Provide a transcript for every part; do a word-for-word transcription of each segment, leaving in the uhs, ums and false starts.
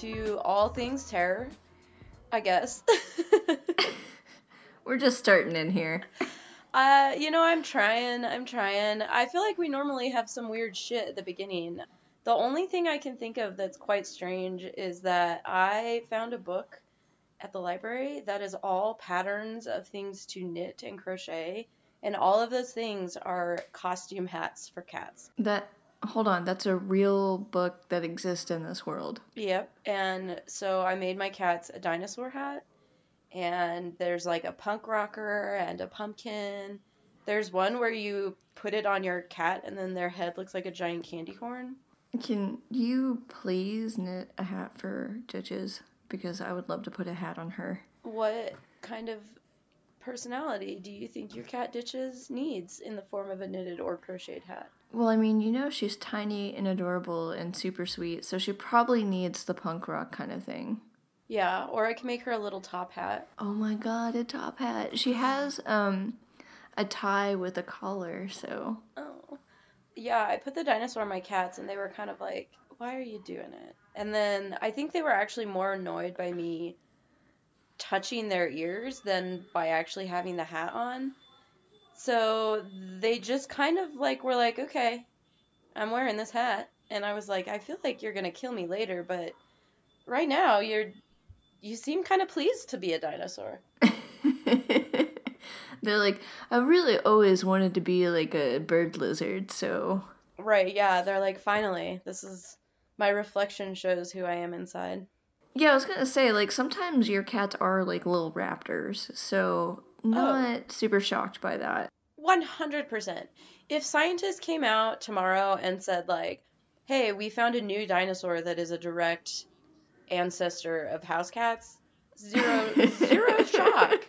to all things terror, I guess. We're just starting in here. Uh, you know, I'm trying, I'm trying. I feel like we normally have some weird shit at the beginning. The only thing I can think of that's quite strange is that I found a book at the library that is all patterns of things to knit and crochet, and all of those things are costume hats for cats. That, hold on, that's a real book that exists in this world. Yep, and so I made my cats a dinosaur hat, and there's like a punk rocker and a pumpkin. There's one where you put it on your cat and then their head looks like a giant candy corn. Can you please knit a hat for Judges? Because I would love to put a hat on her. What kind of personality do you think your cat Ditches needs in the form of a knitted or crocheted hat? Well, I mean, you know she's tiny and adorable and super sweet, so she probably needs the punk rock kind of thing. Yeah, or I can make her a little top hat. Oh my god, a top hat. She has um a tie with a collar, so... Oh. Yeah, I put the dinosaur on my cats, and they were kind of like, why are you doing it? And then I think they were actually more annoyed by me touching their ears than by actually having the hat on. So they just kind of like were like, okay, I'm wearing this hat. And I was like, I feel like you're going to kill me later, but right now you're you seem kind of pleased to be a dinosaur. They're like, I really always wanted to be like a bird lizard, so... Right, yeah, they're like, finally, this is... My reflection shows who I am inside. Yeah, I was going to say, like, sometimes your cats are like little raptors, so not oh. super shocked by that. one hundred percent. If scientists came out tomorrow and said, like, hey, we found a new dinosaur that is a direct ancestor of house cats, zero, zero shock.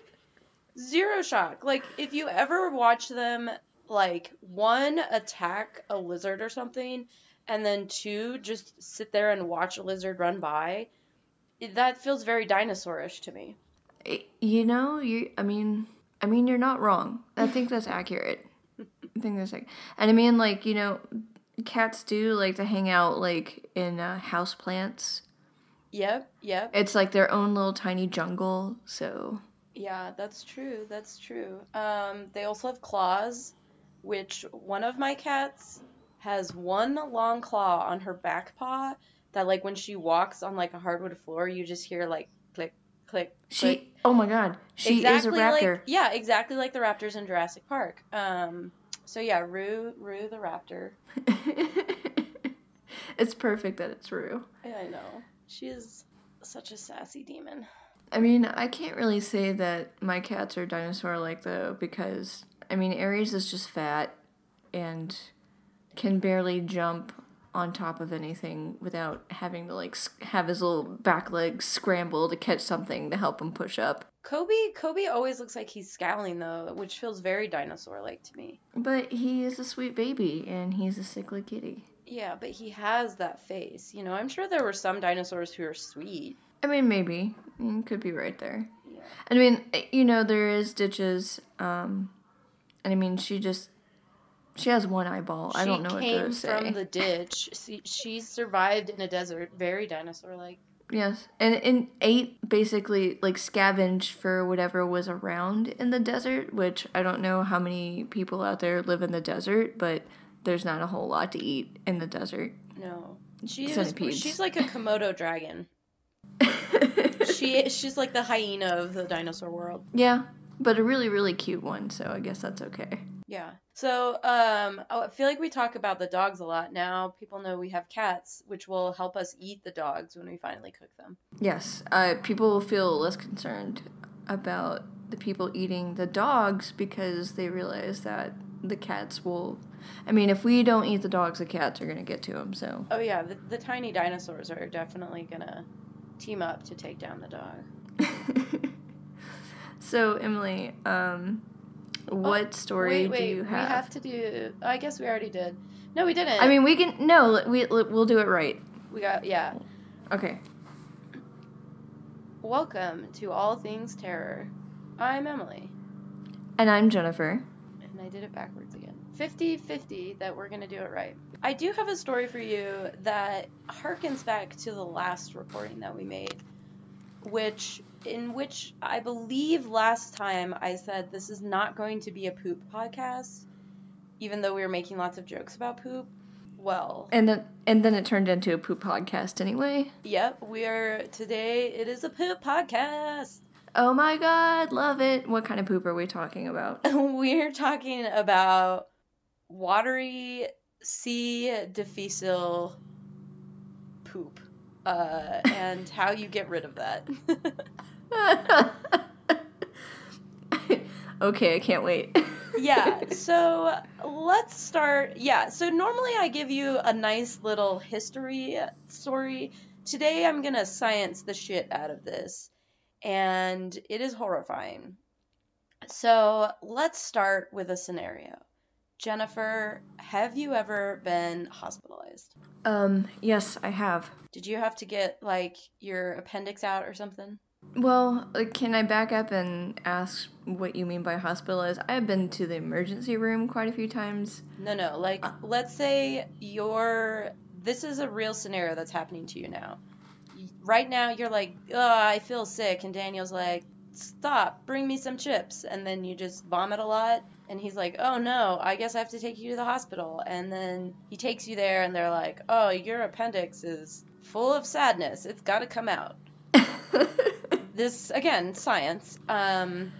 Zero shock. Like, if you ever watch them, like, one, attack a lizard or something, and then two, just sit there and watch a lizard run by. That feels very dinosaurish to me. You know, you. I mean, I mean, you're not wrong. I think that's accurate. I think that's accurate. And I mean, like, you know, cats do like to hang out like in uh, house plants. Yep, yep. It's like their own little tiny jungle. So. Yeah, that's true. That's true. Um, they also have claws, which one of my cats has one long claw on her back paw that, like, when she walks on, like, a hardwood floor, you just hear, like, click, click, she, click. Oh, my God. She exactly is a raptor. Like, yeah, exactly like the raptors in Jurassic Park. Um, so, yeah, Rue, Rue the raptor. It's perfect that it's Rue. Yeah, I know. She is such a sassy demon. I mean, I can't really say that my cats are dinosaur-like, though, because, I mean, Aries is just fat and... can barely jump on top of anything without having to, like, have his little back legs scramble to catch something to help him push up. Kobe Kobe always looks like he's scowling, though, which feels very dinosaur-like to me. But he is a sweet baby, and he's a sickly kitty. Yeah, but he has that face. You know, I'm sure there were some dinosaurs who are sweet. I mean, maybe. You could be right there. Yeah. I mean, you know, there is Ditches, um, and I mean, she just... She has one eyeball. She I don't know what to say. She came from the ditch. She, she survived in a desert. Very dinosaur-like. Yes. And, and ate, basically, like, scavenged for whatever was around in the desert, which I don't know how many people out there live in the desert, but there's not a whole lot to eat in the desert. No. She is, she's like a Komodo dragon. she She's like the hyena of the dinosaur world. Yeah. But a really, really cute one, so I guess that's okay. Yeah. So um, I feel like we talk about the dogs a lot now. People know we have cats, which will help us eat the dogs when we finally cook them. Yes. Uh, people will feel less concerned about the people eating the dogs because they realize that the cats will... I mean, if we don't eat the dogs, the cats are going to get to them, so... Oh, yeah. The, the tiny dinosaurs are definitely going to team up to take down the dog. So, Emily, um, what oh, story wait, wait, do you have? We have to do... I guess we already did. No, we didn't. I mean, we can... No, we, we'll do it right. We got... Yeah. Okay. Welcome to All Things Terror. I'm Emily. And I'm Jennifer. And And I did it backwards again. fifty-fifty that we're going to do it right. I do have a story for you that harkens back to the last recording that we made, which in which I believe last time I said this is not going to be a poop podcast, even though we were making lots of jokes about poop. Well, and then, and then it turned into a poop podcast anyway. Yep, we are today. It is a poop podcast. Oh my god, love it. What kind of poop are we talking about? We're talking about watery C. difficile poop uh, and how you get rid of that. Okay, I can't wait. Yeah, so let's start. Yeah, so normally I give you a nice little history story. Today I'm going to science the shit out of this. And it is horrifying. So let's start with a scenario. Jennifer, have you ever been hospitalized? Um, yes, I have. Did you have to get, like, your appendix out or something? Well, can I back up and ask what you mean by hospitalized? I've been to the emergency room quite a few times. No, no, like, uh, let's say you're... This is a real scenario that's happening to you now. Right now, you're like, oh, I feel sick. And Daniel's like, stop, bring me some chips. And then you just vomit a lot. And he's like, oh, no, I guess I have to take you to the hospital. And then he takes you there, and they're like, oh, your appendix is full of sadness. It's got to come out. This, again, science. Um,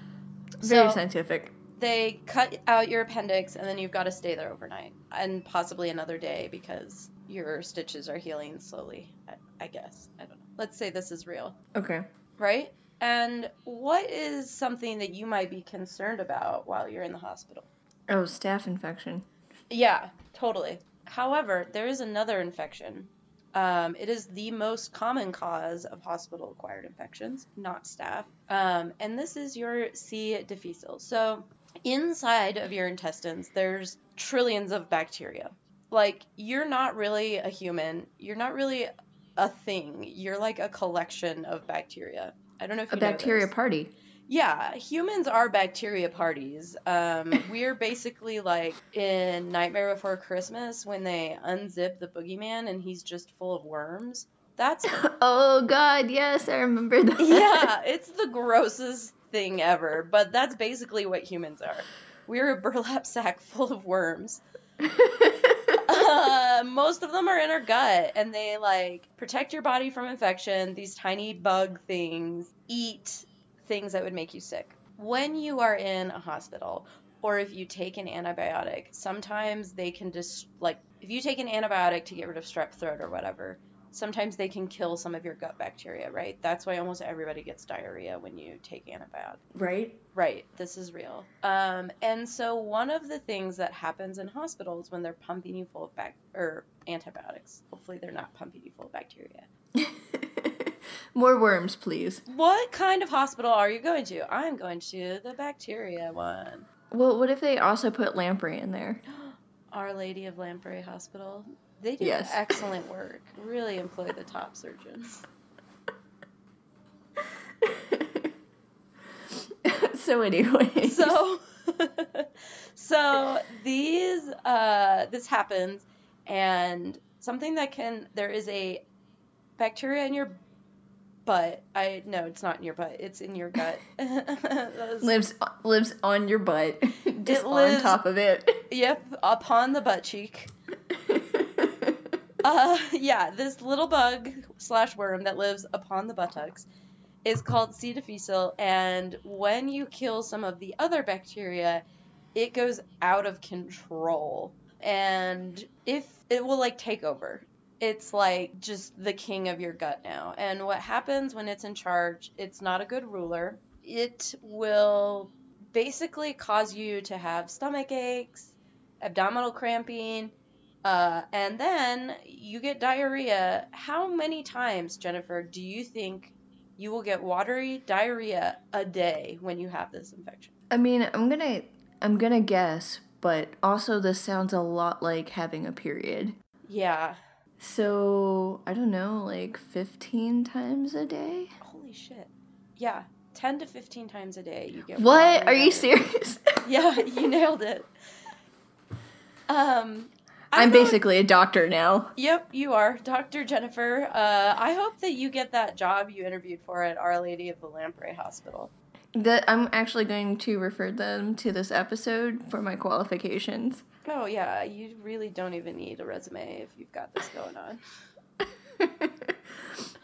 Very so scientific. They cut out your appendix, and then you've got to stay there overnight. And possibly another day because your stitches are healing slowly. I guess. I don't know. Let's say this is real. Okay. Right? And what is something that you might be concerned about while you're in the hospital? Oh, staph infection. Yeah, totally. However, there is another infection. Um, it is the most common cause of hospital-acquired infections, not staph. Um, and this is your C. difficile. So inside of your intestines, there's trillions of bacteria. Like, you're not really a human. You're not really... a thing. You're like a collection of bacteria. I don't know if you know this. A bacteria party. Yeah, humans are bacteria parties. Um, we're basically like in Nightmare Before Christmas when they unzip the boogeyman and he's just full of worms. That's oh god, yes, I remember that. Yeah, it's the grossest thing ever, but that's basically what humans are. We're a burlap sack full of worms. Uh, most of them are in our gut, and they, like, protect your body from infection. These tiny bug things eat things that would make you sick. When you are in a hospital, or if you take an antibiotic, sometimes they can just, like, if you take an antibiotic to get rid of strep throat or whatever, sometimes they can kill some of your gut bacteria, right? That's why almost everybody gets diarrhea when you take antibiotics. Right? Right. This is real. Um, and so one of the things that happens in hospitals when they're pumping you full of bac- or antibiotics, hopefully they're not pumping you full of bacteria. More worms, please. What kind of hospital are you going to? I'm going to the bacteria one. Well, what if they also put lamprey in there? Our Lady of Lamprey Hospital. They do yes. excellent work. Really employ the top surgeons. So anyway, so so these uh, this happens, and something that can there is a bacteria in your butt. I no, it's not in your butt. It's in your gut. was, lives lives on your butt. Just it on lives, top of it. Yep, upon the butt cheek. Uh, yeah, this little bug slash worm that lives upon the buttocks is called C. difficile, and when you kill some of the other bacteria, it goes out of control, and if it will, like, take over. It's, like, just the king of your gut now, and what happens when it's in charge, it's not a good ruler. It will basically cause you to have stomach aches, abdominal cramping, Uh, and then you get diarrhea. How many times, Jennifer, do you think you will get watery diarrhea a day when you have this infection? I mean, I'm gonna, I'm gonna guess, but also this sounds a lot like having a period. Yeah. So, I don't know, like fifteen times a day? Holy shit. Yeah. ten to fifteen times a day you get what? Are you serious? Yeah, you nailed it. Um, I I'm hope, basically a doctor now. Yep, you are. Doctor Jennifer, uh, I hope that you get that job you interviewed for at Our Lady of the Lamprey Hospital. That I'm actually going to refer them to this episode for my qualifications. Oh, yeah. You really don't even need a resume if you've got this going on.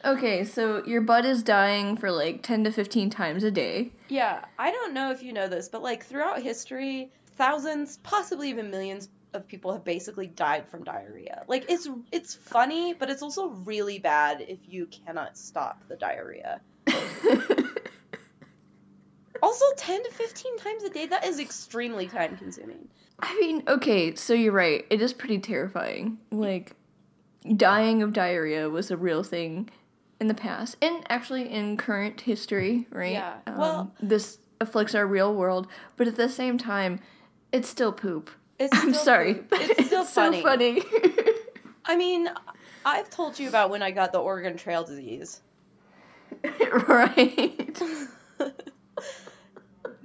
Okay, so your bud is dying for, like, ten to fifteen times a day. Yeah. I don't know if you know this, but, like, throughout history, thousands, possibly even millions of people have basically died from diarrhea. Like, it's it's funny, but it's also really bad if you cannot stop the diarrhea. Also, ten to fifteen times a day, that is extremely time-consuming. I mean, okay, so you're right. It is pretty terrifying. Like, dying of diarrhea was a real thing in the past. And actually in current history, right? Yeah. Um, well, this afflicts our real world. But at the same time, it's still poop. It's still I'm sorry. Poop. But it's still it's funny. so funny. I mean, I've told you about when I got the Oregon Trail disease. Right.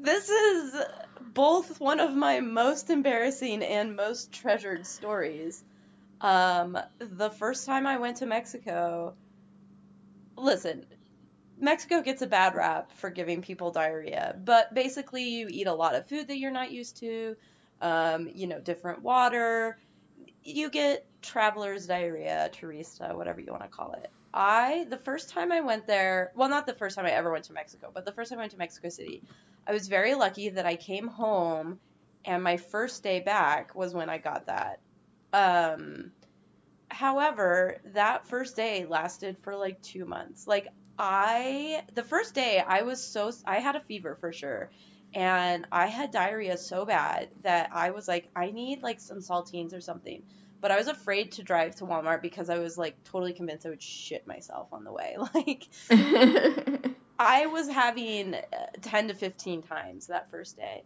This is both one of my most embarrassing and most treasured stories. Um, the first time I went to Mexico, listen, Mexico gets a bad rap for giving people diarrhea, but basically you eat a lot of food that you're not used to, um, you know, different water. You get traveler's diarrhea, turista, whatever you want to call it. I, the first time I went there, well, not the first time I ever went to Mexico, but the first time I went to Mexico City, I was very lucky that I came home and my first day back was when I got that. Um, however, that first day lasted for like two months. Like I, the first day I was so, I had a fever for sure. And I had diarrhea so bad that I was like, I need like some saltines or something. But I was afraid to drive to Walmart because I was, like, totally convinced I would shit myself on the way. Like, I was having ten to fifteen times that first day.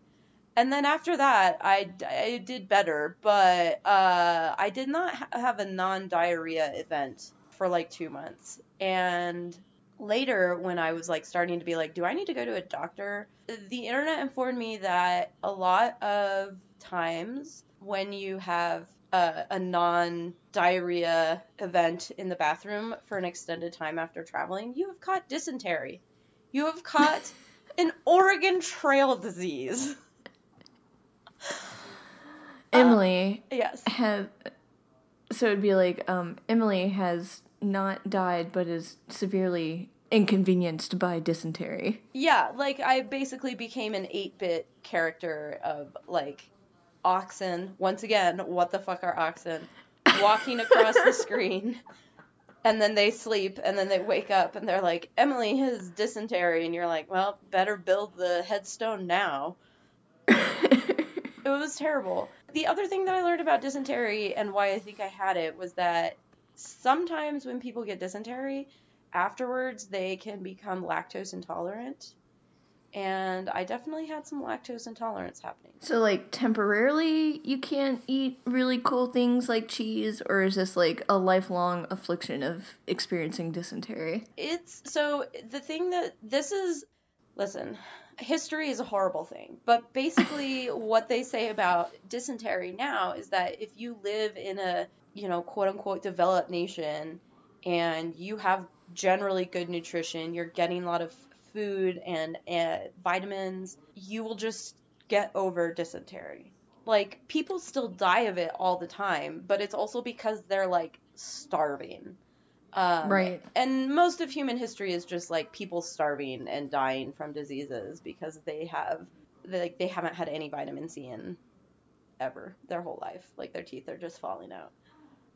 And then after that, I, I did better. But uh, I did not ha- have a non-diarrhea event for, like, two months. And later when I was, like, starting to be like, do I need to go to a doctor? The internet informed me that a lot of times when you have Uh, a non-diarrhea event in the bathroom for an extended time after traveling, you have caught dysentery. You have caught an Oregon Trail disease. Emily. Uh, yes. Have, so it'd be like, um, Emily has not died but is severely inconvenienced by dysentery. Yeah, like I basically became an eight-bit character of like oxen, once again, what the fuck are oxen, walking across the screen, and then they sleep, and then they wake up, and they're like, Emily has dysentery, and you're like, well, better build the headstone now. It was terrible. The other thing that I learned about dysentery, and why I think I had it, was that sometimes when people get dysentery, afterwards they can become lactose intolerant. And I definitely had some lactose intolerance happening. So, like, temporarily you can't eat really cool things like cheese? Or is this, like, a lifelong affliction of experiencing dysentery? It's, so, the thing that, this is, listen, history is a horrible thing. But basically what they say about dysentery now is that if you live in a, you know, quote-unquote developed nation and you have generally good nutrition, you're getting a lot of food and uh, vitamins, you will just get over dysentery. Like, people still die of it all the time, but it's also because they're, like, starving. Um, right. And most of human history is just, like, people starving and dying from diseases because they have, they, like, they haven't had any vitamin C in ever, their whole life. Like, their teeth are just falling out.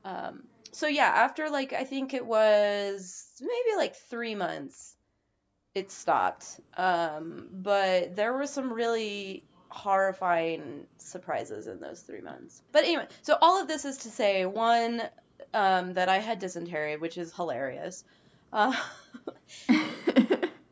Um, so, yeah, after, like, I think it was maybe, like, three months... it stopped. Um, but there were some really horrifying surprises in those three months. But anyway, so all of this is to say, one, um, that I had dysentery, which is hilarious. Uh,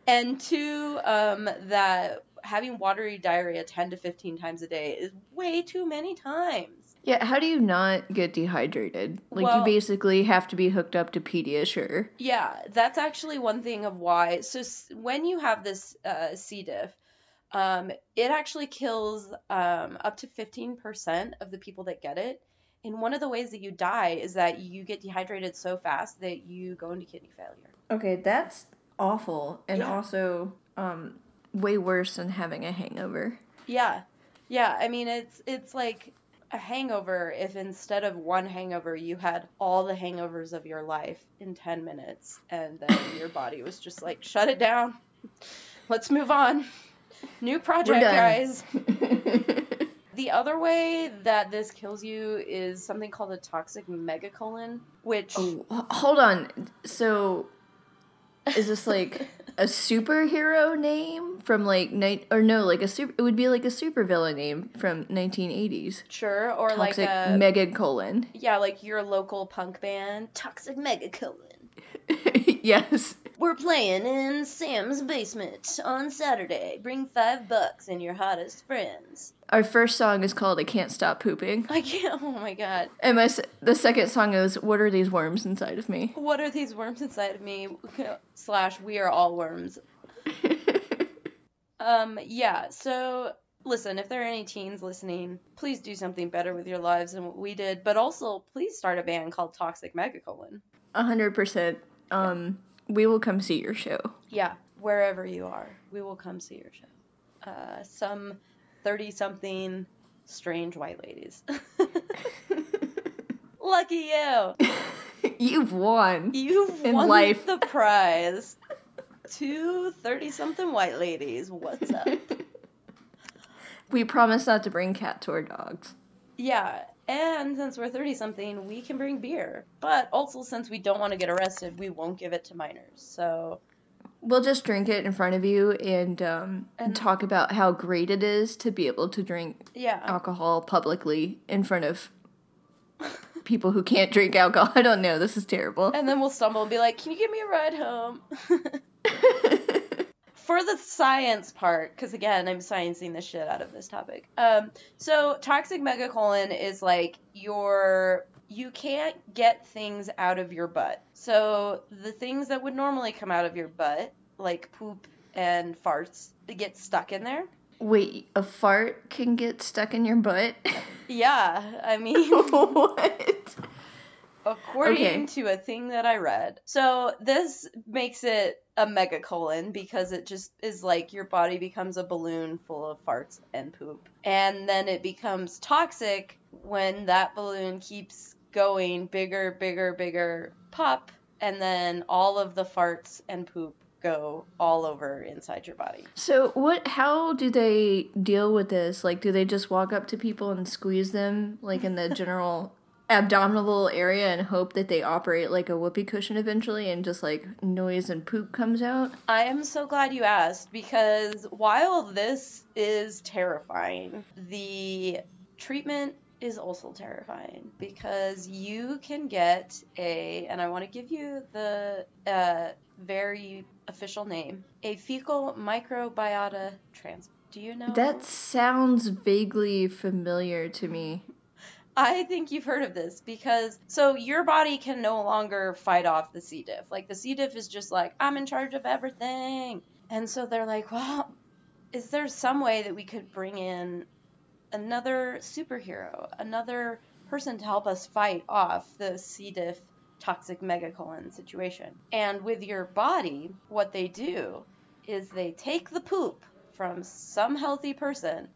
and two, um, that having watery diarrhea ten to fifteen times a day is way too many times. Yeah, how do you not get dehydrated? Like, well, you basically have to be hooked up to Pediasure. Yeah, that's actually one thing of why. So when you have this uh, C. diff, um, it actually kills um, up to fifteen percent of the people that get it. And one of the ways that you die is that you get dehydrated so fast that you go into kidney failure. Okay, that's awful. And yeah. also um, way worse than having a hangover. Yeah, yeah. I mean, it's it's like... a hangover if instead of one hangover you had all the hangovers of your life in ten minutes and then your body was just like, shut it down, let's move on, new project guys. The other way that this kills you is something called a toxic megacolon, which oh, hold on so is this like a superhero name from like night or no like a super it would be like a supervillain name from nineteen eighties? Sure. Or toxic like a megacolon. Yeah, like your local punk band, Toxic Megacolon. Yes. We're playing in Sam's basement on Saturday. Bring five bucks and your hottest friends. Our first song is called I Can't Stop Pooping. I can't, oh my god. And my, the second song is What Are These Worms Inside of Me? What Are These Worms Inside of Me? Slash, We Are All Worms. um, yeah, so... Listen, if there are any teens listening, please do something better with your lives than what we did. But also, please start a band called Toxic Megacolon. A hundred percent. Um... Yeah. We will come see your show. Yeah, wherever you are, we will come see your show. Uh, some thirty-something strange white ladies. Lucky you. You've won. You've in won life. The prize. Two thirty-something white ladies. What's up? We promise not to bring cats or dogs. Yeah. And since we're thirty-something, we can bring beer. But also, since we don't want to get arrested, we won't give it to minors. So we'll just drink it in front of you and, um, and talk about how great it is to be able to drink yeah. alcohol publicly in front of people who can't drink alcohol. I don't know. This is terrible. And then we'll stumble and be like, can you give me a ride home? For the science part, because, again, I'm sciencing the shit out of this topic. Um, so toxic megacolon is, like, your you can't get things out of your butt. So the things that would normally come out of your butt, like poop and farts, get stuck in there. Wait, a fart can get stuck in your butt? Yeah, I mean... What? According okay. to a thing that I read. So this makes it a megacolon because it just is like your body becomes a balloon full of farts and poop. And then it becomes toxic when that balloon keeps going bigger, bigger, bigger, pop. And then all of the farts and poop go all over inside your body. So what? How do they deal with this? Like, do they just walk up to people and squeeze them like in the general... abdominal area and hope that they operate like a whoopee cushion eventually and just like noise and poop comes out? I am so glad you asked, because while this is terrifying, the treatment is also terrifying because you can get a, and I want to give you the uh, very official name, a fecal microbiota transplant. Do you know? That sounds vaguely familiar to me. I think you've heard of this because, so your body can no longer fight off the C. diff. Like, the C. diff is just like, I'm in charge of everything. And so they're like, well, is there some way that we could bring in another superhero, another person to help us fight off the C. diff toxic megacolon situation? And with your body, what they do is they take the poop from some healthy person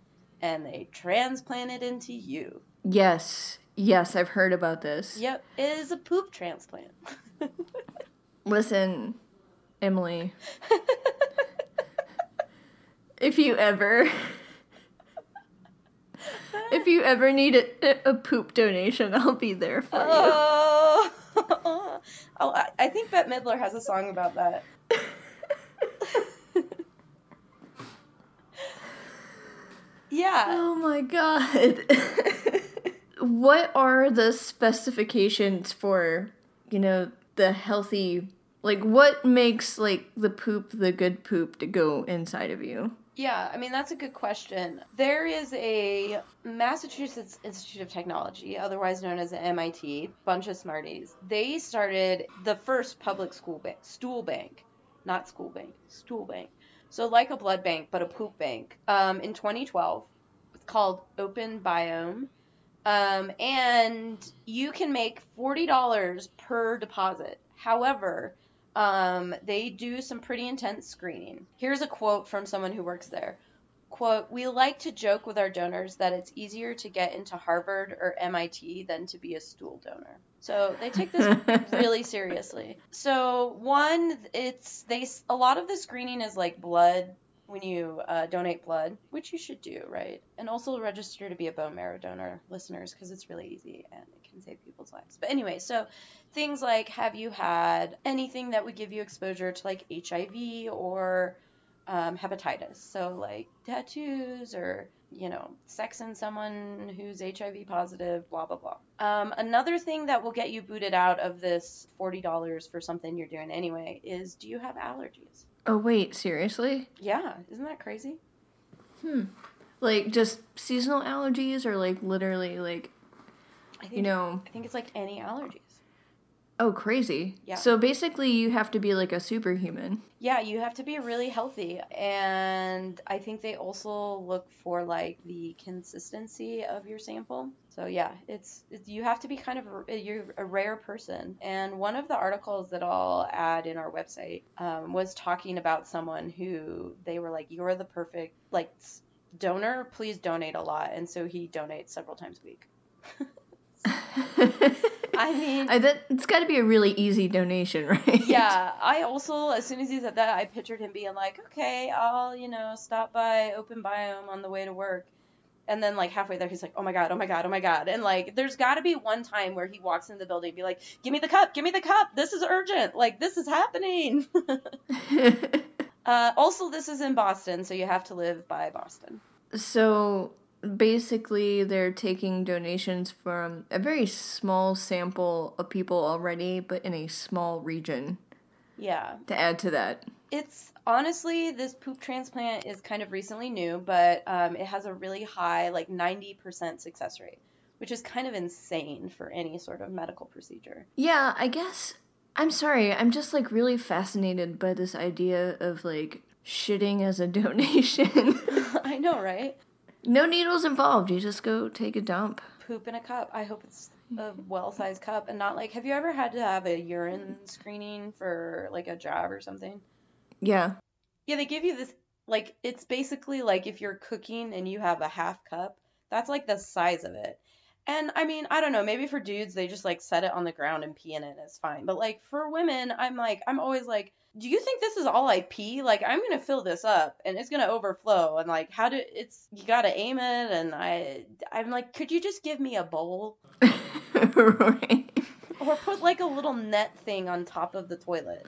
and they transplant it into you. Yes. Yes, I've heard about this. Yep. It is a poop transplant. Listen, Emily. If you ever... if you ever need a, a poop donation, I'll be there for oh. you. oh, I, I think Bette Midler has a song about that. Yeah. Oh, my God. What are the specifications for, you know, the healthy, like, what makes, like, the poop the good poop to go inside of you? Yeah, I mean, that's a good question. There is a Massachusetts Institute of Technology, otherwise known as M I T, bunch of smarties. They started the first public school bank, stool bank, not school bank, stool bank. So like a blood bank, but a poop bank, um, in twenty twelve. It's called Open Biome. Um, and you can make forty dollars per deposit. However, Um, they do some pretty intense screening. Here's a quote from someone who works there. Quote, "We like to joke with our donors that it's easier to get into Harvard or M I T than to be a stool donor." So they take this really seriously. So one, it's they a lot of the screening is like blood when you uh, donate blood, which you should do, right? And also register to be a bone marrow donor, listeners, because it's really easy and it can save people's lives. But anyway, so things like, have you had anything that would give you exposure to like H I V or um, hepatitis? So like tattoos or, you know, sex in someone who's H I V positive, blah, blah, blah. Um, another thing that will get you booted out of this forty dollars for something you're doing anyway is, do you have allergies? Oh, wait, seriously? Yeah, isn't that crazy? Hmm. Like, just seasonal allergies or, like, literally, like, I think, you know... I think it's, like, any allergies. Oh, crazy. Yeah. So, basically, you have to be, like, a superhuman. Yeah, you have to be really healthy. And I think they also look for, like, the consistency of your sample. So, yeah, it's, it's you have to be kind of, a, you're a rare person. And one of the articles that I'll add in our website um, was talking about someone who, they were like, you're the perfect, like, donor, please donate a lot. And so he donates several times a week. I mean, I bet it's got to be a really easy donation, right? Yeah. I also, as soon as he said that, I pictured him being like, okay, I'll, you know, stop by Open Biome on the way to work. And then, like, halfway there, he's like, oh, my God, oh, my God, oh, my God. And, like, there's got to be one time where he walks into the building and be like, give me the cup, give me the cup. This is urgent. Like, this is happening. uh, also, this is in Boston, so you have to live by Boston. So basically, they're taking donations from a very small sample of people already, but in a small region. Yeah. To add to that. It's... Honestly, this poop transplant is kind of recently new, but um, it has a really high, like ninety percent success rate, which is kind of insane for any sort of medical procedure. Yeah, I guess, I'm sorry, I'm just like really fascinated by this idea of like shitting as a donation. I know, right? No needles involved, you just go take a dump. Poop in a cup. I hope it's a well-sized cup and not like, have you ever had to have a urine screening for like a job or something? Yeah. Yeah, they give you this, like, it's basically like if you're cooking and you have a half cup, that's, like, the size of it. And, I mean, I don't know, maybe for dudes, they just, like, set it on the ground and pee in it, it's fine. But, like, for women, I'm, like, I'm always, like, do you think this is all I pee? Like, I'm going to fill this up, and it's going to overflow, and, like, how do, it's, you got to aim it, and I, I'm, like, could you just give me a bowl? Right. Or put, like, a little net thing on top of the toilet.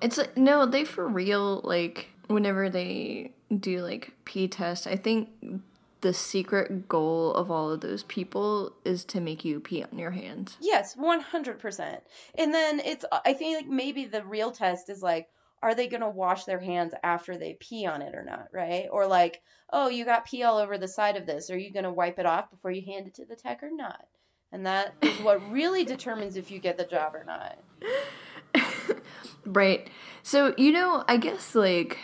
It's like, no, they for real, like, whenever they do, like, pee tests, I think the secret goal of all of those people is to make you pee on your hands. Yes, one hundred percent. And then it's, I think, like, maybe the real test is, like, are they going to wash their hands after they pee on it or not, right? Or, like, oh, you got pee all over the side of this. Are you going to wipe it off before you hand it to the tech or not? And that is what really determines if you get the job or not. Right. So, you know, I guess, like,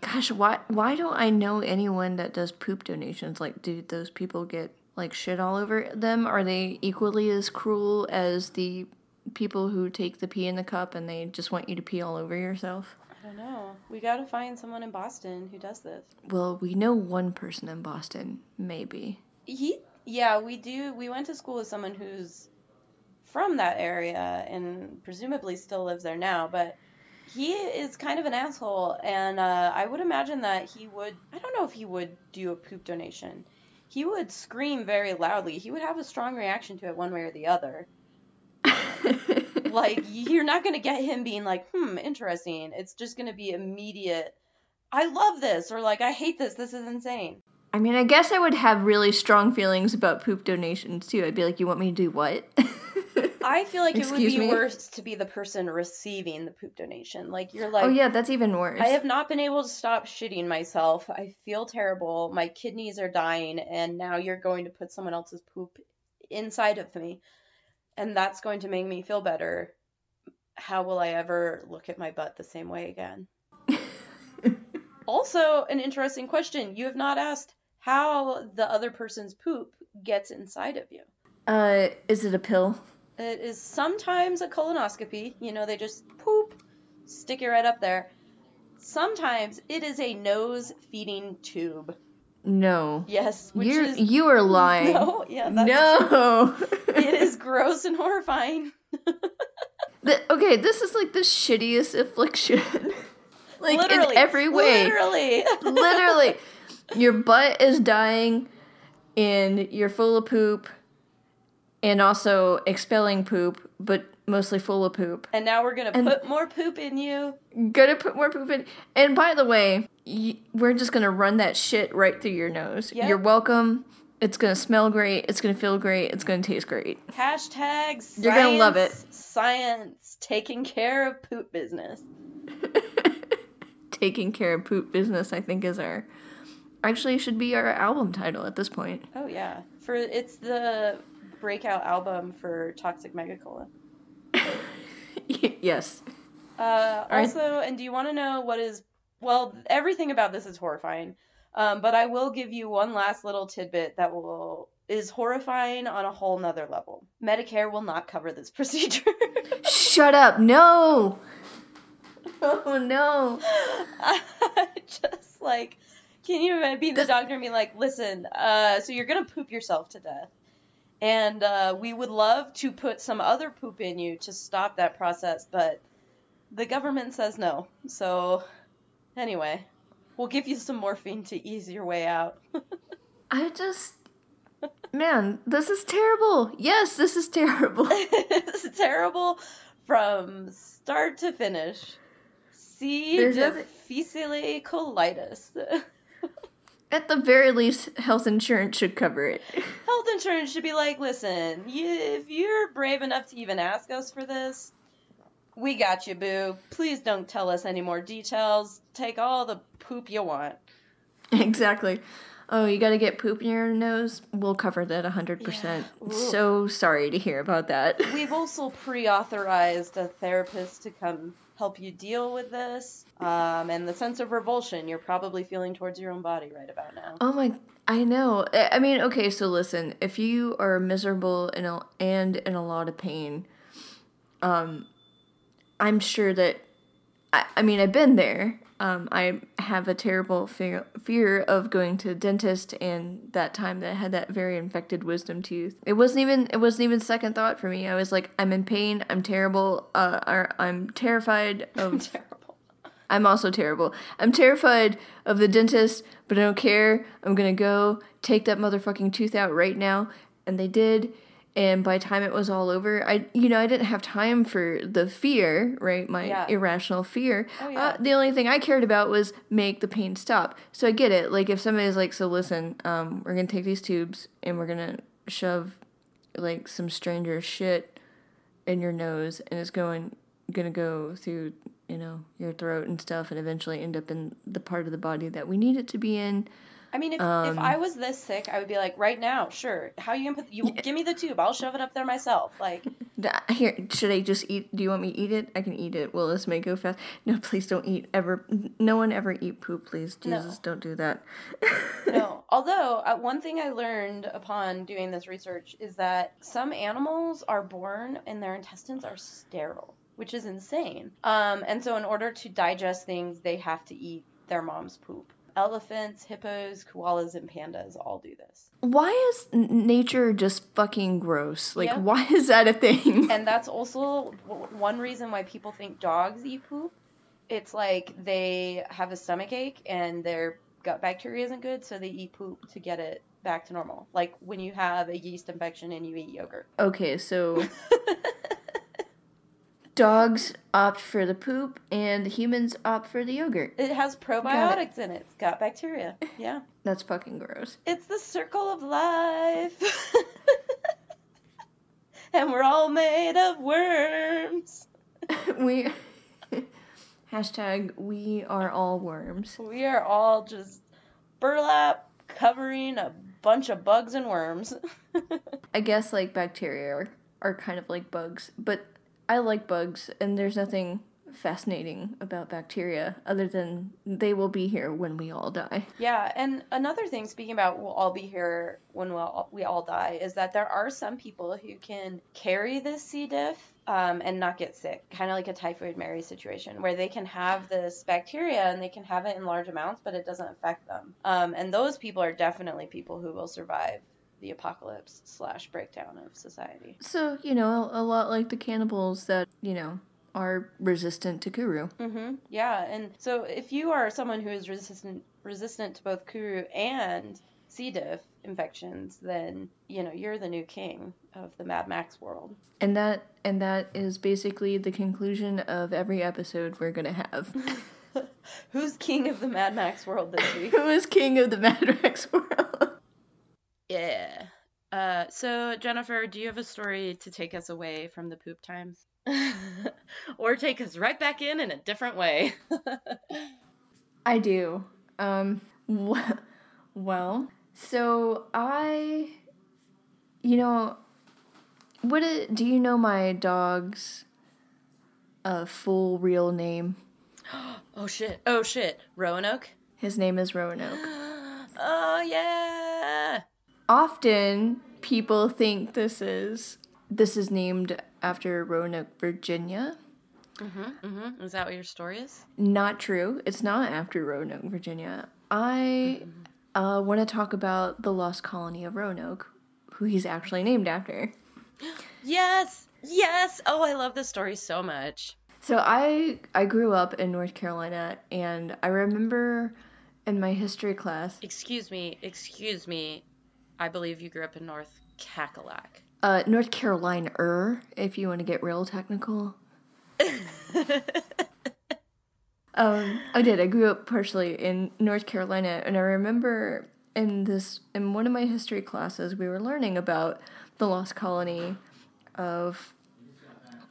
gosh, why why don't I know anyone that does poop donations? Like, do those people get, like, shit all over them? Are they equally as cruel as the people who take the pee in the cup and they just want you to pee all over yourself? I don't know. We gotta find someone in Boston who does this. Well, we know one person in Boston, maybe. He, yeah, we do. We went to school with someone who's from that area and presumably still lives there now, but he is kind of an asshole, and uh, I would imagine that he would, I don't know if he would do a poop donation. He would scream very loudly. He would have a strong reaction to it one way or the other. Like, you're not going to get him being like, hmm, interesting. It's just going to be immediate, I love this, or like, I hate this, this is insane. I mean, I guess I would have really strong feelings about poop donations, too. I'd be like, you want me to do what? I feel like it would be me? worse to be the person receiving the poop donation. Like, you're like, oh yeah, that's even worse. I have not been able to stop shitting myself. I feel terrible. My kidneys are dying, and now you're going to put someone else's poop inside of me, and that's going to make me feel better. How will I ever look at my butt the same way again? Also, an interesting question. You have not asked how the other person's poop gets inside of you. Uh, is it a pill? It is sometimes a colonoscopy. You know, they just poop, stick it right up there. Sometimes it is a nose feeding tube. No. Yes. Which You're, is, you are lying. No. Yeah. That's no. It is gross and horrifying. the, okay, this is like the shittiest affliction. Like, literally, in every way. Literally. Literally. Your butt is dying, and you're full of poop, and also expelling poop, but mostly full of poop. And now we're going to put more poop in you. Going to put more poop in. And by the way, y- we're just going to run that shit right through your nose. Yep. You're welcome. It's going to smell great. It's going to feel great. It's going to taste great. Hashtag science. You're going to love it. Science taking care of poop business. Taking care of poop business, I think, is our... Actually, should be our album title at this point. Oh, yeah. for It's the breakout album for Toxic Megacola. Yes. Uh, also, and do you want to know what is... Well, everything about this is horrifying, um, but I will give you one last little tidbit that will is horrifying on a whole nother level. Medicare will not cover this procedure. Shut up. No! Oh, no. I just, like... Can you be the doctor and be like, listen, uh, so you're going to poop yourself to death. And uh, we would love to put some other poop in you to stop that process, but the government says no. So anyway, we'll give you some morphine to ease your way out. I just, man, this is terrible. Yes, this is terrible. It's terrible from start to finish. C. difficile colitis. At the very least, health insurance should cover it. Health insurance should be like, listen, you, if you're brave enough to even ask us for this, we got you, boo. Please don't tell us any more details. Take all the poop you want. Exactly. Oh, you got to get poop in your nose? We'll cover that one hundred percent. Yeah. So sorry to hear about that. We've also pre-authorized a therapist to come help you deal with this, um, and the sense of revulsion you're probably feeling towards your own body right about now. Oh my, I know. I mean, okay, so listen, if you are miserable and a, and in a lot of pain, um, I'm sure that, I, I mean, I've been there. Um, I have a terrible fear, fear of going to a dentist, and that time that I had that very infected wisdom tooth, it wasn't even it wasn't even second thought for me. I was like, I'm in pain. I'm terrible. Uh, or I'm terrified of. I'm terrible. I'm also terrible. I'm terrified of the dentist, but I don't care. I'm gonna go take that motherfucking tooth out right now, and they did. And by the time it was all over, I, you know, I didn't have time for the fear, right? My yeah. irrational fear. Oh, yeah. uh, the only thing I cared about was make the pain stop. So I get it. Like, if somebody's like, so listen, um, we're going to take these tubes and we're going to shove, like, some stranger shit in your nose. And it's going going to go through, you know, your throat and stuff and eventually end up in the part of the body that we need it to be in. I mean, if um, if I was this sick, I would be like, right now, sure. How you gonna put? You yeah. give me the tube. I'll shove it up there myself. Like, here, should I just eat? Do you want me to eat it? I can eat it. Will this make go fast? No, please don't eat ever. No one ever eat poop, please. Jesus, no. Don't do that. No. Although uh, one thing I learned upon doing this research is that some animals are born and their intestines are sterile, which is insane. Um, and so in order to digest things, they have to eat their mom's poop. Elephants, hippos, koalas, and pandas all do this. Why is nature just fucking gross? Like, yeah. Why is that a thing? And that's also one reason why people think dogs eat poop. It's like they have a stomach ache and their gut bacteria isn't good, so they eat poop to get it back to normal. Like when you have a yeast infection and you eat yogurt. Okay, so... Dogs opt for the poop, and humans opt for the yogurt. It has probiotics it. in it. It's got bacteria. Yeah. That's fucking gross. It's the circle of life. and we're all made of worms. We, hashtag, we are all worms. We are all just burlap covering a bunch of bugs and worms. I guess, like, bacteria are, are kind of like bugs, but I like bugs, and there's nothing fascinating about bacteria other than they will be here when we all die. Yeah, and another thing, speaking about we'll all be here when we we'll, we all die, is that there are some people who can carry this C. diff um, and not get sick, kind of like a typhoid Mary situation, where they can have this bacteria and they can have it in large amounts, but it doesn't affect them. Um, and those people are definitely people who will survive the apocalypse slash breakdown of society. So, you know, a lot like the cannibals that, you know, are resistant to Kuru. Mm-hmm. Yeah, and so if you are someone who is resistant resistant to both Kuru and C. diff infections, then, you know, you're the new king of the Mad Max world. And that and that is basically the conclusion of every episode we're going to have. Who's king of the Mad Max world this week? Who is king of the Mad Max world? Yeah. Uh, so, Jennifer, do you have a story to take us away from the poop times? Or take us right back in in a different way? I do. Um, wh- well, so I, you know, what it, do you know my dog's uh, full real name? Oh, shit. Oh, shit. Roanoke? His name is Roanoke. Oh, yeah! Often people think this is this is named after Roanoke, Virginia. Mm-hmm, mm-hmm. Is that what your story is? Not true. It's not after Roanoke, Virginia. I mm-hmm. uh, want to talk about the lost colony of Roanoke, who he's actually named after. Yes, yes. Oh, I love this story so much. So I I grew up in North Carolina, and I remember in my history class. Excuse me. Excuse me. I believe you grew up in North Cackalack. Uh, North Carolina-er, if you want to get real technical. um, I did. I grew up partially in North Carolina, and I remember in this in one of my history classes, we were learning about the lost colony of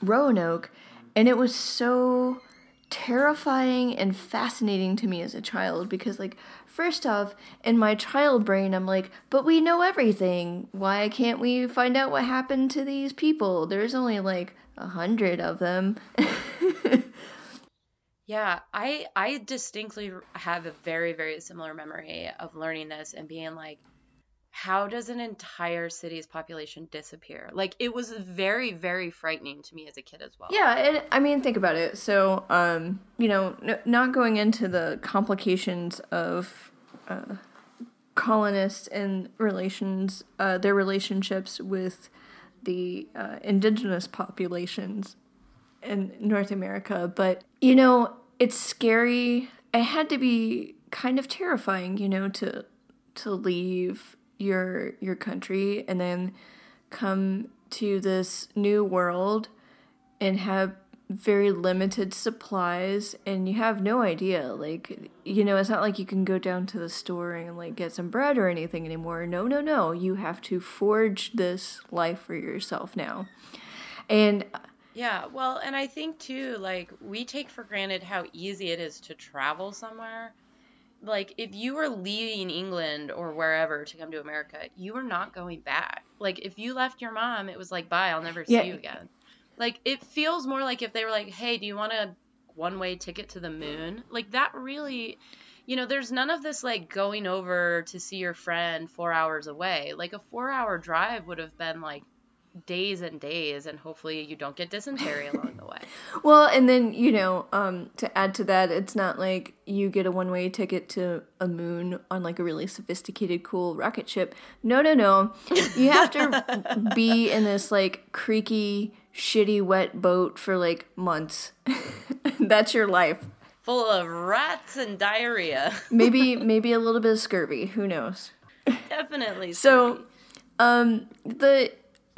Roanoke, and it was so terrifying and fascinating to me as a child because, like, first off, in my child brain, I'm like, but we know everything. Why can't we find out what happened to these people? There's only like a hundred of them. Yeah, I I distinctly have a very, very similar memory of learning this and being like, how does an entire city's population disappear? Like, it was very, very frightening to me as a kid as well. Yeah, and I mean, think about it. So, um, you know, n- not going into the complications of uh, colonists and relations, uh, their relationships with the uh, indigenous populations in North America, but, you know, it's scary. It had to be kind of terrifying, you know, to to leave your your country and then come to this new world and have very limited supplies, and you have no idea, like, you know, it's not like you can go down to the store and like get some bread or anything anymore. No no no you have to forge this life for yourself now. And yeah, well, and I think too, like, we take for granted how easy it is to travel somewhere. Like, if you were leaving England or wherever to come to America, you were not going back. Like, if you left your mom, it was like, bye, I'll never see yeah. you again. Like, it feels more like if they were like, hey, do you want a one-way ticket to the moon? Like, that really, you know, there's none of this, like, going over to see your friend four hours away. Like, a four-hour drive would have been, like, days and days, and hopefully you don't get dysentery along the way. Well, and then, you know, um to add to that, it's not like you get a one-way ticket to a moon on like a really sophisticated cool rocket ship. No no no you have to be in this like creaky shitty wet boat for like months. That's your life, full of rats and diarrhea. maybe maybe a little bit of scurvy, who knows. Definitely scurvy. So um the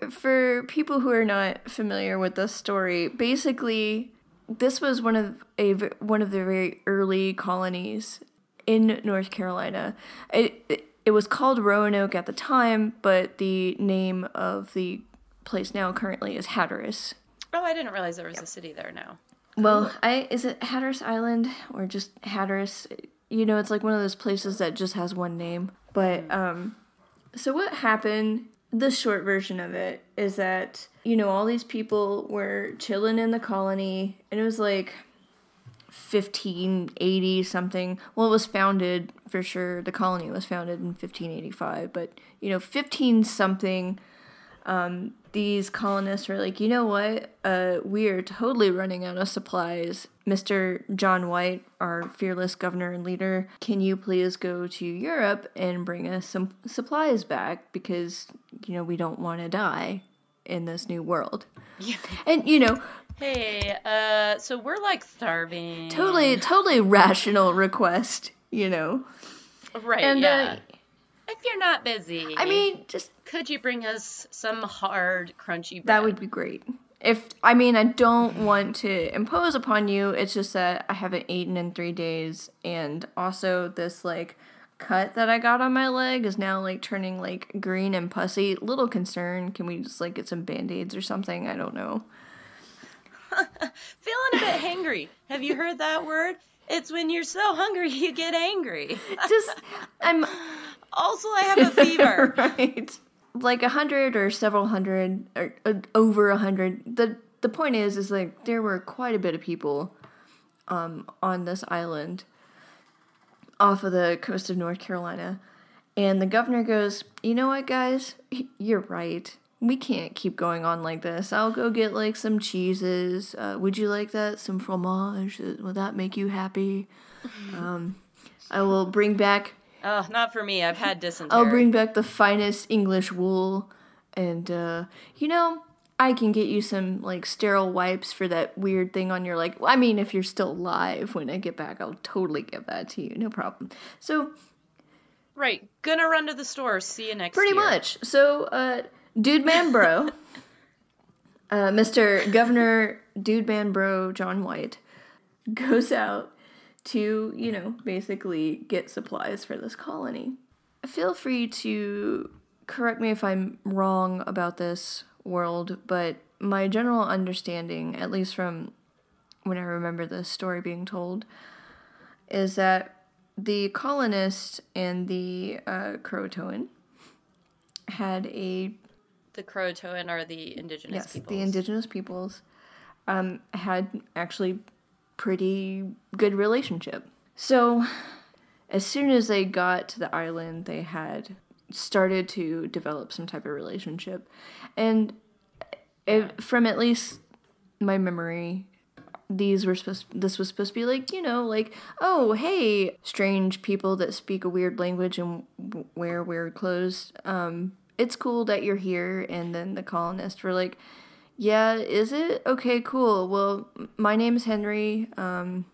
for people who are not familiar with this story, basically, this was one of a one of the very early colonies in North Carolina. It it, it was called Roanoke at the time, but the name of the place now currently is Hatteras. Oh, I didn't realize there was yep. a city there now. Well, I is it Hatteras Island or just Hatteras? You know, it's like one of those places that just has one name. But, um, so what happened, the short version of it, is that, you know, all these people were chilling in the colony, and it was like fifteen eighty something. Well, it was founded, for sure, the colony was founded in fifteen eighty-five, but, you know, fifteen something, um, these colonists were like, you know what, uh, we are totally running out of supplies. Mister John White, our fearless governor and leader, can you please go to Europe and bring us some supplies back because, you know, we don't want to die in this new world. Yeah. And, you know... Hey, uh, so we're, like, starving. Totally, totally rational request, you know. Right, and, yeah. Uh, if you're not busy. I mean, just... Could you bring us some hard, crunchy bread? That would be great. If I mean, I don't want to impose upon you. It's just that I haven't eaten in three days. And also this, like, cut that I got on my leg is now, like, turning, like, green and pussy. Little concern. Can we just, like, get some Band-Aids or something? I don't know. Feeling a bit hangry. Have you heard that word? It's when you're so hungry you get angry. Just, I'm... Also, I have a fever. Right. Like a hundred or several hundred or uh, over a hundred. The the point is, is like there were quite a bit of people um, on this island off of the coast of North Carolina. And the governor goes, you know what, guys? You're right. We can't keep going on like this. I'll go get like some cheeses. Uh, would you like that? Some fromage? Will that make you happy? Um, I will bring back... Oh, not for me. I've had dysentery. I'll bring back the finest English wool. And, uh, you know, I can get you some, like, sterile wipes for that weird thing on your leg. I mean, if you're still alive when I get back, I'll totally give that to you. No problem. So. Right. Gonna run to the store. See you next pretty year. Pretty much. So, uh, Dude Man Bro, uh, Mister Governor Dude Man Bro John White goes out to, you know, basically get supplies for this colony. Feel free to correct me if I'm wrong about this world, but my general understanding, at least from when I remember this story being told, is that the colonists and the uh, Croatoan had a... The Croatoan are the indigenous yes, peoples. Yes, the indigenous peoples um, had actually... pretty good relationship. So as soon as they got to the island, they had started to develop some type of relationship. And it, from at least my memory, these were supposed this was supposed to be like, you know, like, oh, hey, strange people that speak a weird language and wear weird clothes. Um, it's cool that you're here. And then the colonists were like, yeah, is it? Okay, cool. Well, my name's Henry. Um,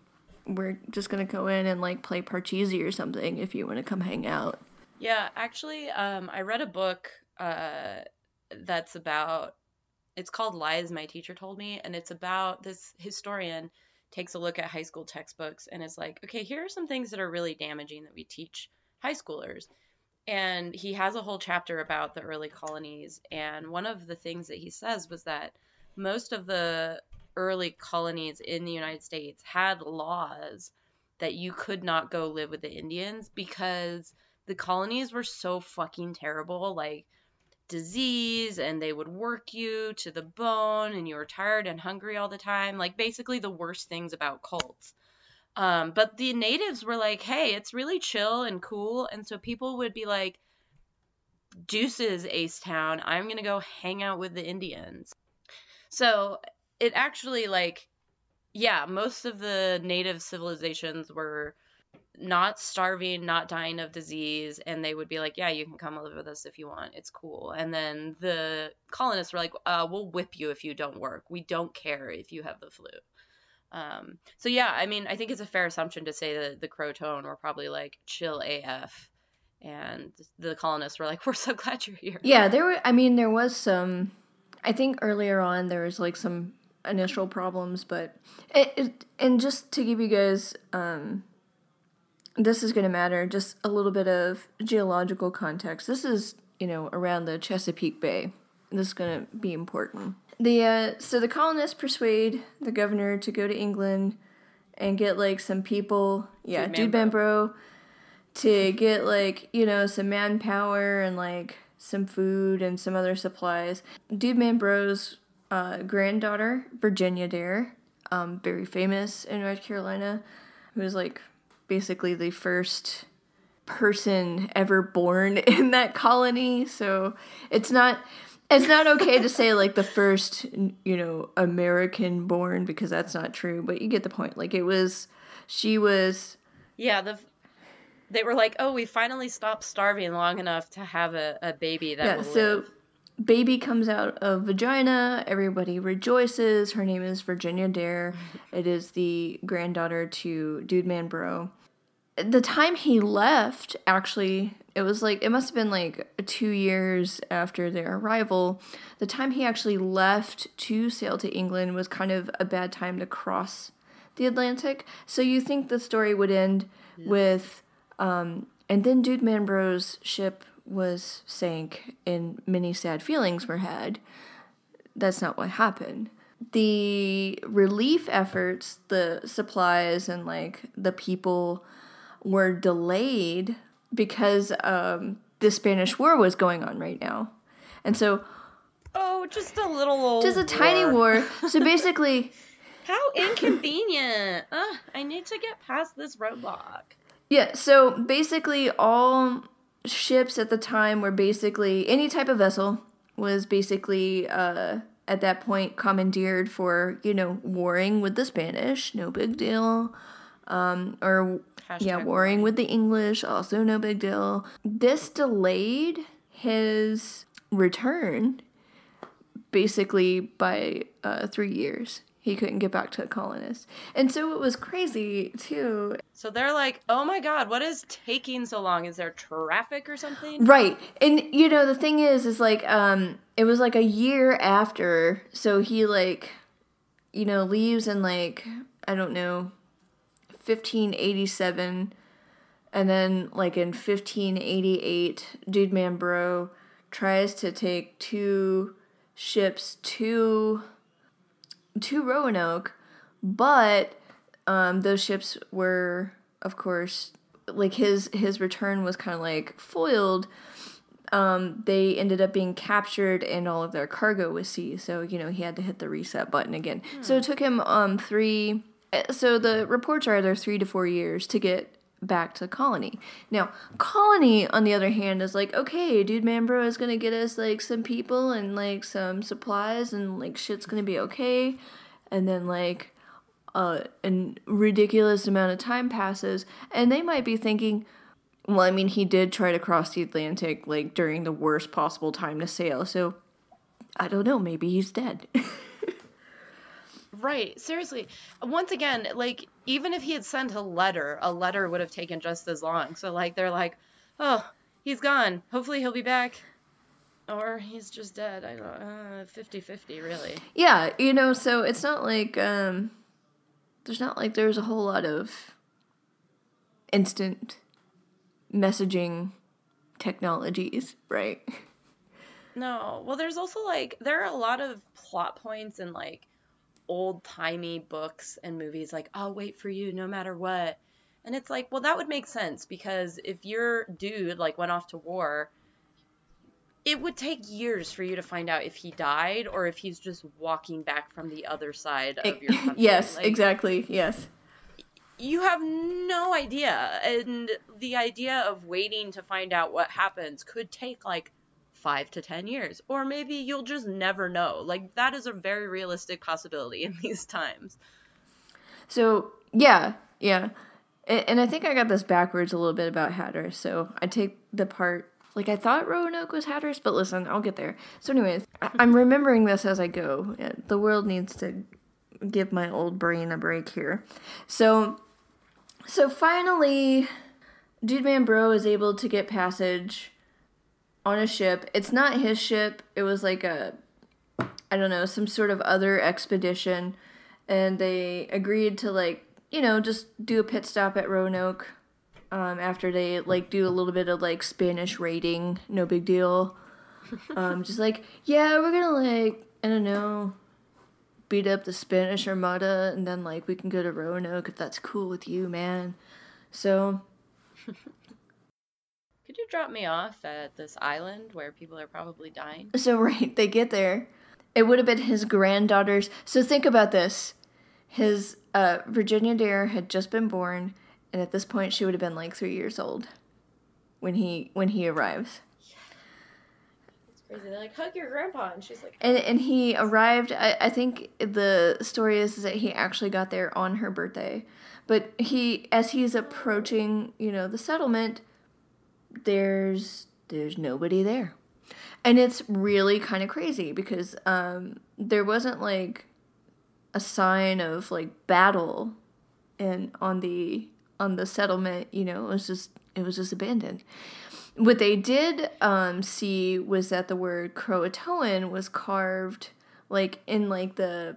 we're just going to go in and, like, play Parcheesi or something if you want to come hang out. Yeah, actually, um, I read a book uh, that's about, it's called Lies My Teacher Told Me, and it's about this historian takes a look at high school textbooks and is like, okay, here are some things that are really damaging that we teach high schoolers. And he has a whole chapter about the early colonies, and one of the things that he says was that most of the early colonies in the United States had laws that you could not go live with the Indians because the colonies were so fucking terrible, like disease, and they would work you to the bone, and you were tired and hungry all the time, like basically the worst things about cults. Um, but the natives were like, hey, it's really chill and cool. And so people would be like, deuces, Ace Town. I'm going to go hang out with the Indians. So it actually, like, yeah, most of the native civilizations were not starving, not dying of disease. And they would be like, yeah, you can come live with us if you want. It's cool. And then the colonists were like, uh, we'll whip you if you don't work. We don't care if you have the flu. Um, so yeah, I mean, I think it's a fair assumption to say that the Croatoan were probably like chill A F and the colonists were like, we're so glad you're here. Yeah, there were, I mean, there was some, I think earlier on there was like some initial problems, but it, it and just to give you guys, um, this is going to matter just a little bit of geological context. This is, you know, around the Chesapeake Bay. this is going to be important. The uh, so the colonists persuade the governor to go to England and get, like, some people, yeah, Dude Benbro, to get, like, you know, some manpower and, like, some food and some other supplies. Dude Benbro's uh, granddaughter, Virginia Dare, um, very famous in North Carolina, who was, like, basically the first person ever born in that colony. So it's not... It's not okay to say, like, the first, you know, American-born, because that's not true, but you get the point. Like, it was, she was... Yeah, the they were like, oh, we finally stopped starving long enough to have a, a baby that yeah, will so live. Baby comes out of vagina, everybody rejoices. Her name is Virginia Dare. It is the granddaughter to Dude Benbro. The time he left, actually... It was like, it must have been like two years after their arrival. The time he actually left to sail to England was kind of a bad time to cross the Atlantic. So you think the story would end yeah. with, um, and then Dude Benbro's ship was sank and many sad feelings were had. That's not what happened. The relief efforts, the supplies and like the people were delayed because um, the Spanish War was going on right now. And so... Oh, just a little old Just a war. tiny war. So basically... How inconvenient. Ugh, I need to get past this roadblock. Yeah, so basically all ships at the time were basically... Any type of vessel was basically, uh, at that point, commandeered for, you know, warring with the Spanish. No big deal. Um, or... Hashtag yeah, warring with the English, also no big deal. This delayed his return basically by uh, three years. He couldn't get back to the colonists. And so it was crazy, too. So they're like, oh my God, what is taking so long? Is there traffic or something? Right. And, you know, the thing is, is like, um, it was like a year after. So he, like, you know, leaves in, like, I don't know, fifteen eighty-seven, and then like in fifteen eighty-eight, Dude Benbro tries to take two ships to to Roanoke, but um, those ships were, of course, like his his return was kind of like foiled. Um, they ended up being captured, and all of their cargo was seized. So you know he had to hit the reset button again. Hmm. So it took him um three. So the reports are there three to four years to get back to colony. Now, colony, on the other hand, is like, okay, Dude Benbro is going to get us, like, some people and, like, some supplies and, like, shit's going to be okay. And then, like, uh, a ridiculous amount of time passes. And they might be thinking, well, I mean, he did try to cross the Atlantic, like, during the worst possible time to sail. So, I don't know, maybe he's dead. Right. Seriously. Once again, like, even if he had sent a letter, a letter would have taken just as long. So, like, they're like, oh, he's gone. Hopefully he'll be back. Or he's just dead. I don't know. fifty-fifty, really. Yeah. You know, so it's not like, um, there's not like there's a whole lot of instant messaging technologies, right? No. Well, there's also, like, there are a lot of plot points and, like, old-timey books and movies like, I'll wait for you no matter what. And it's like, well, that would make sense because if your dude, like, went off to war, it would take years for you to find out if he died or if he's just walking back from the other side of your country. Yes, like, exactly, yes. You have no idea. And the idea of waiting to find out what happens could take, like, five to ten years, or maybe you'll just never know. Like, that is a very realistic possibility in these times. So, yeah, yeah. And, and I think I got this backwards a little bit about Hatteras, so I take the part, like, I thought Roanoke was Hatteras, but listen, I'll get there. So anyways, I, I'm remembering this as I go. The world needs to give my old brain a break here. So, so finally, Dude Benbro is able to get passage on a ship. It's not his ship. It was like a, I don't know, some sort of other expedition. And they agreed to, like, you know, just do a pit stop at Roanoke um, after they, like, do a little bit of, like, Spanish raiding. No big deal. um, just like, yeah, we're gonna, like, I don't know, beat up the Spanish Armada, and then, like, we can go to Roanoke if that's cool with you, man. So... Could you drop me off at this island where people are probably dying? So, right, they get there. It would have been his granddaughter's. So think about this. His uh, Virginia Dare had just been born, and at this point she would have been like three years old when he when he arrives. Yeah. It's crazy. They're like, hug your grandpa, and she's like... And and he arrived, I, I think the story is, is that he actually got there on her birthday. But he, as he's approaching, you know, the settlement, there's there's nobody there. And it's really kind of crazy because um, there wasn't, like, a sign of, like, battle in on the on the settlement, you know. It was just it was just abandoned. What they did um, see was that the word Croatoan was carved, like, in, like, the,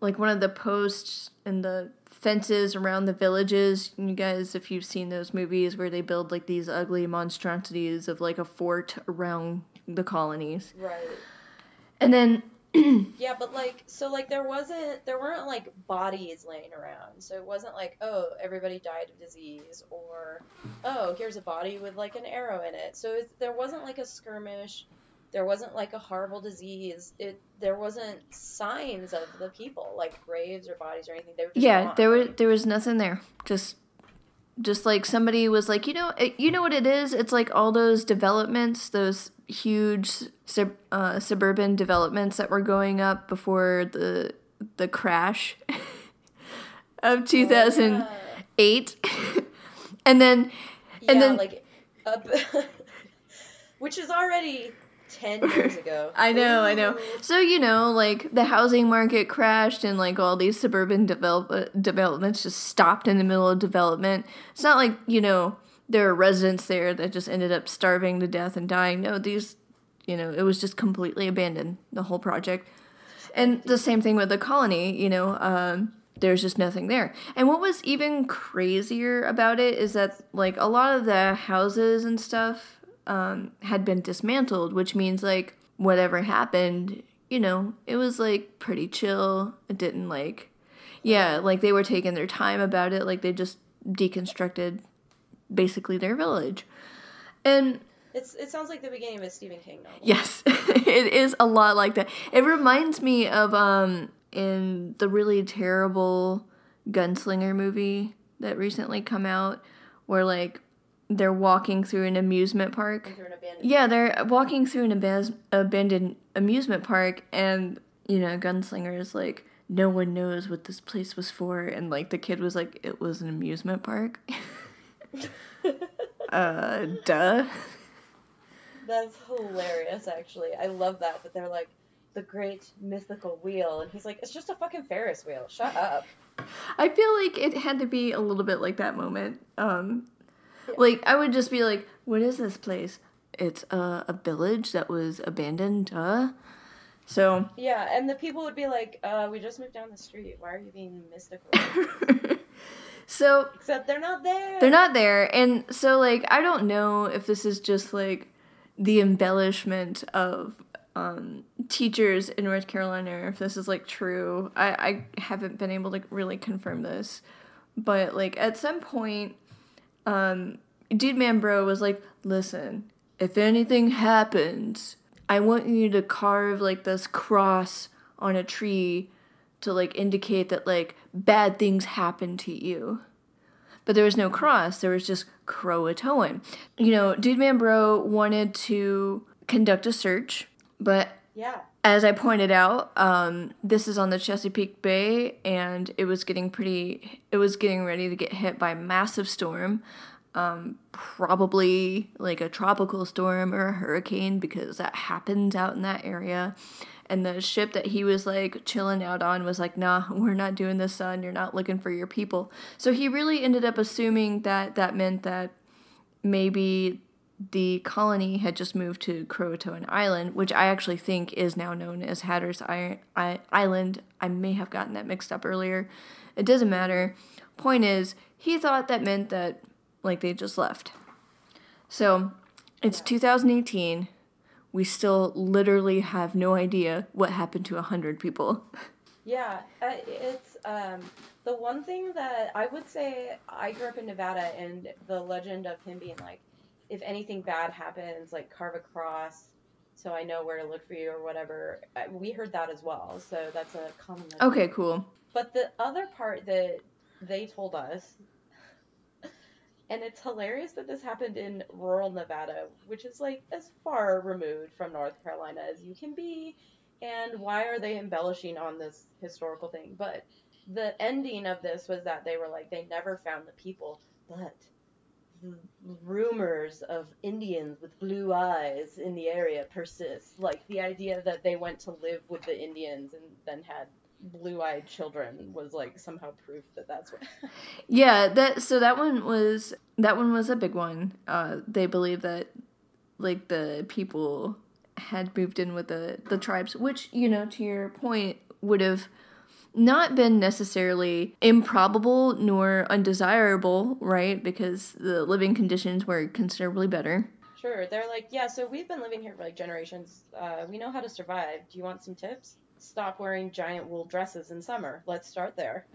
like, one of the posts and the fences around the villages. You guys, if you've seen those movies where they build, like, these ugly monstrosities of, like, a fort around the colonies. Right. And then yeah, but like so like there wasn't there weren't like bodies laying around. So it wasn't like, oh, everybody died of disease, or oh, here's a body with like an arrow in it. So it's, there wasn't like a skirmish. There wasn't like a horrible disease. It there wasn't signs of the people, like graves or bodies or anything. They were just Yeah, gone. there was there was nothing there. Just just like somebody was like, you know, it, you know what it is? It's like all those developments, those huge sub, uh, suburban developments that were going up before the the crash of two thousand eight. Oh, yeah. and then yeah, and then like up, which is already ten years ago. I know, I know. So, you know, like, the housing market crashed and, like, all these suburban develop- developments just stopped in the middle of development. It's not like, you know, there are residents there that just ended up starving to death and dying. No, these, you know, it was just completely abandoned, the whole project. And the same thing with the colony, you know, um, there's just nothing there. And what was even crazier about it is that, like, a lot of the houses and stuff Um, had been dismantled, which means, like, whatever happened, you know, it was, like, pretty chill. It didn't, like, yeah, like, they were taking their time about it. Like, they just deconstructed basically their village. And it's it sounds like the beginning of a Stephen King novel. Yes, it is a lot like that. It reminds me of um in the really terrible Gunslinger movie that recently come out, where, like, they're walking through an amusement park. Through an yeah, they're walking through an abas- abandoned amusement park, and, you know, Gunslinger is like, no one knows what this place was for, and, like, the kid was like, it was an amusement park. uh, duh. That's hilarious, actually. I love that, but they're like, the great mythical wheel, and he's like, it's just a fucking Ferris wheel, shut up. I feel like it had to be a little bit like that moment, um... Like, I would just be like, what is this place? It's uh, a village that was abandoned, huh? So. Yeah, and the people would be like, uh, we just moved down the street. Why are you being mystical? So. Except they're not there. They're not there. And so, like, I don't know if this is just, like, the embellishment of um, teachers in North Carolina, or if this is, like, true. I, I haven't been able to really confirm this. But, like, at some point... Um, Dude Man Bro was like, listen, if anything happens, I want you to carve, like, this cross on a tree to, like, indicate that, like, bad things happen to you. But there was no cross. There was just Croatoan. You know, Dude Man Bro wanted to conduct a search, but yeah. As I pointed out, um, this is on the Chesapeake Bay, and it was getting pretty, it was getting ready to get hit by a massive storm, um, probably like a tropical storm or a hurricane, because that happens out in that area. And the ship that he was, like, chilling out on was like, nah, we're not doing this, son. You're not looking for your people. So he really ended up assuming that that meant that maybe the colony had just moved to Croatoan Island, which I actually think is now known as Hatteras Island. I may have gotten that mixed up earlier. It doesn't matter. Point is, he thought that meant that, like, they just left. So, it's yeah. two thousand eighteen. we still literally have no idea what happened to one hundred people. Yeah, it's um, the one thing that I would say, I grew up in Nevada, and the legend of him being like, if anything bad happens, like carve a cross so I know where to look for you or whatever. We heard that as well, so that's a common legend. Okay, cool. But the other part that they told us, and it's hilarious that this happened in rural Nevada, which is like as far removed from North Carolina as you can be. And why are they embellishing on this historical thing? But the ending of this was that they were like, they never found the people, but the rumors of Indians with blue eyes in the area persist. Like the idea that they went to live with the Indians and then had blue-eyed children was like somehow proof that that's what. Yeah, that so that one was that one was a big one. Uh, they believe that like the people had moved in with the, the tribes, which, you know, to your point, would have not been necessarily improbable nor undesirable, right? Because the living conditions were considerably better. Sure. They're like, yeah, so we've been living here for like generations. Uh, we know how to survive. Do you want some tips? Stop wearing giant wool dresses in summer. Let's start there.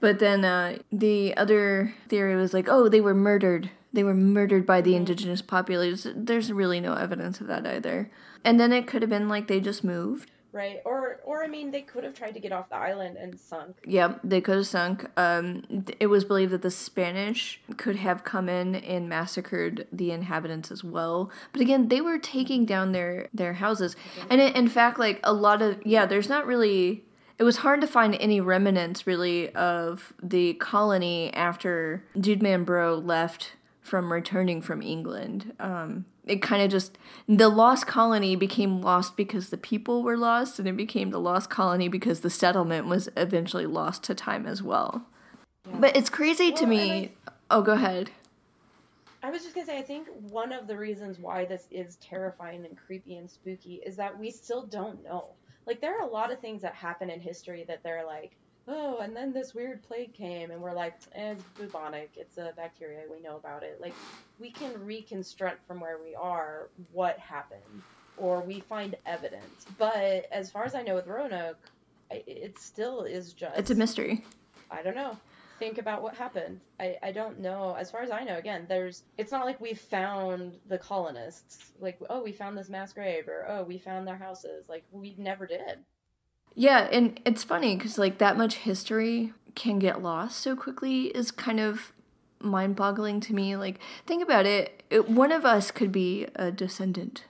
But then uh, the other theory was like, oh, they were murdered. They were murdered by the indigenous population. There's really no evidence of that either. And then it could have been like they just moved. Right. Or, or I mean, they could have tried to get off the island and sunk. Yep, they could have sunk. Um, it was believed that the Spanish could have come in and massacred the inhabitants as well. But again, they were taking down their, their houses. Okay. And it, in fact, like a lot of, yeah, there's not really, it was hard to find any remnants really of the colony after Dude Man Bro left from returning from England. Um, it kind of just, the lost colony became lost because the people were lost, and it became the lost colony because the settlement was eventually lost to time as well. Yeah. But it's crazy well, to me. I, oh, go ahead. I was just going to say, I think one of the reasons why this is terrifying and creepy and spooky is that we still don't know. Like, there are a lot of things that happen in history that they're like, oh, and then this weird plague came, and we're like, eh, it's bubonic, it's a bacteria, we know about it. Like, we can reconstruct from where we are what happened, or we find evidence. But as far as I know with Roanoke, it still is just... It's a mystery. I don't know. Think about what happened. I, I don't know. As far as I know, again, there's... It's not like we found the colonists. Like, oh, we found this mass grave, or oh, we found their houses. Like, we never did. Yeah, and it's funny because, like, that much history can get lost so quickly is kind of mind-boggling to me. Like, think about it. it. One of us could be a descendant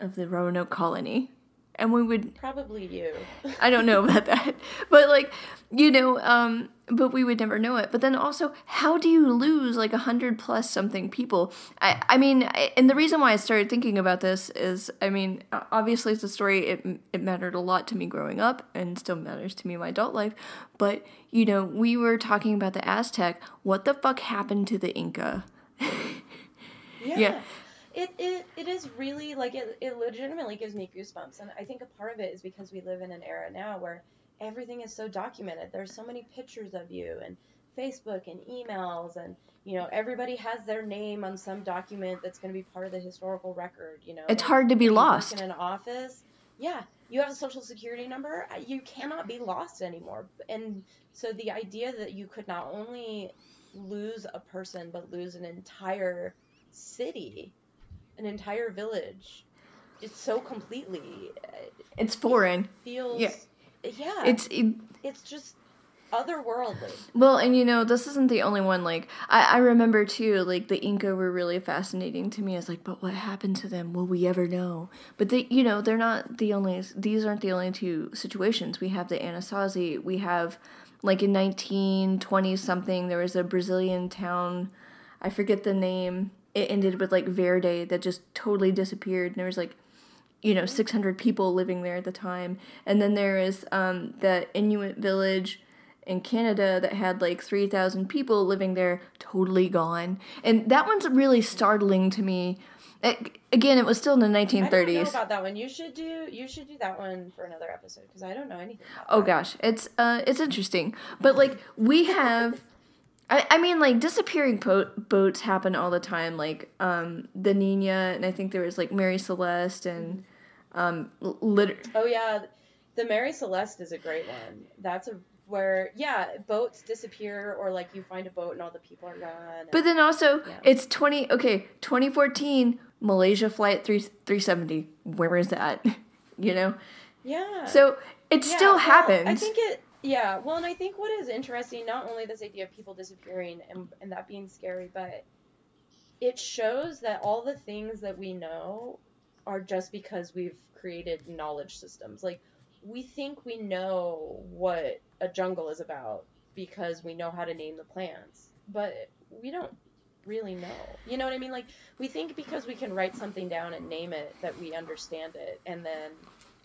of the Roanoke colony, and we would... Probably you. I don't know about that. But, like, you know, um, but we would never know it. But then also, how do you lose, like, one hundred plus something people? I, I mean, I, and the reason why I started thinking about this is, I mean, obviously it's a story, it, it mattered a lot to me growing up and still matters to me in my adult life. But, you know, we were talking about the Aztec. What the fuck happened to the Inca? Yeah. Yeah. It, it it is really, like, it, it legitimately gives me goosebumps. And I think a part of it is because we live in an era now where everything is so documented. There's so many pictures of you and Facebook and emails and, you know, everybody has their name on some document that's going to be part of the historical record, you know. It's hard to be lost. In an office. Yeah. You have a social security number. You cannot be lost anymore. And so the idea that you could not only lose a person but lose an entire city, an entire village. It's so completely... It's foreign. It feels... Yeah. Yeah. It's... It, it's just otherworldly. Well, and you know, this isn't the only one. Like, I, I remember too, like, the Inca were really fascinating to me. I was like, but what happened to them? Will we ever know? But they, you know, they're not the only... These aren't the only two situations. We have the Anasazi. We have, like, in nineteen twenty-something, there was a Brazilian town. I forget the name... It ended with, like, Verde that just totally disappeared. And there was, like, you know, six hundred people living there at the time. And then there is um, the Inuit village in Canada that had, like, three thousand people living there, totally gone. And that one's really startling to me. It, again, it was still in the nineteen thirties. I don't know about that one. You should do, you should do that one for another episode because I don't know anything about that. Oh, gosh. It's, uh, it's interesting. But, like, we have... I, I mean, like, disappearing po- boats happen all the time, like, um, the Nina, and I think there was, like, Mary Celeste, and, um, lit- oh, yeah, the Mary Celeste is a great one. That's a, where, yeah, boats disappear, or, like, you find a boat and all the people are gone. And, but then also, yeah. It's twenty, okay, twenty fourteen, Malaysia flight three seventy, where is that, you know? Yeah. So, it yeah, still well, happens. I think it... Yeah, well, and I think what is interesting, not only this idea of people disappearing and, and that being scary, but it shows that all the things that we know are just because we've created knowledge systems. Like, we think we know what a jungle is about because we know how to name the plants, but we don't really know. You know what I mean? Like, we think because we can write something down and name it that we understand it, and then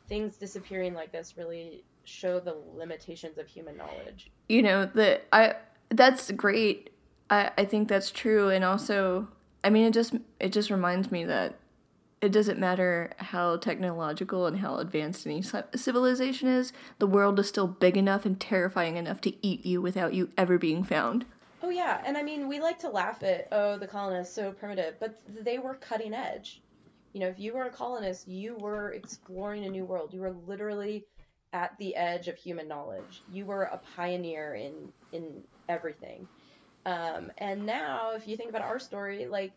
things disappearing like this really show the limitations of human knowledge. You know, the, I that's great. I, I think that's true. And also, I mean, it just it just reminds me that it doesn't matter how technological and how advanced any civilization is, the world is still big enough and terrifying enough to eat you without you ever being found. Oh, yeah. And I mean, we like to laugh at, oh, the colonists, so primitive, but they were cutting edge. You know, if you were a colonist, you were exploring a new world. You were literally at the edge of human knowledge. You were a pioneer in in everything. Um, and now, if you think about our story, like,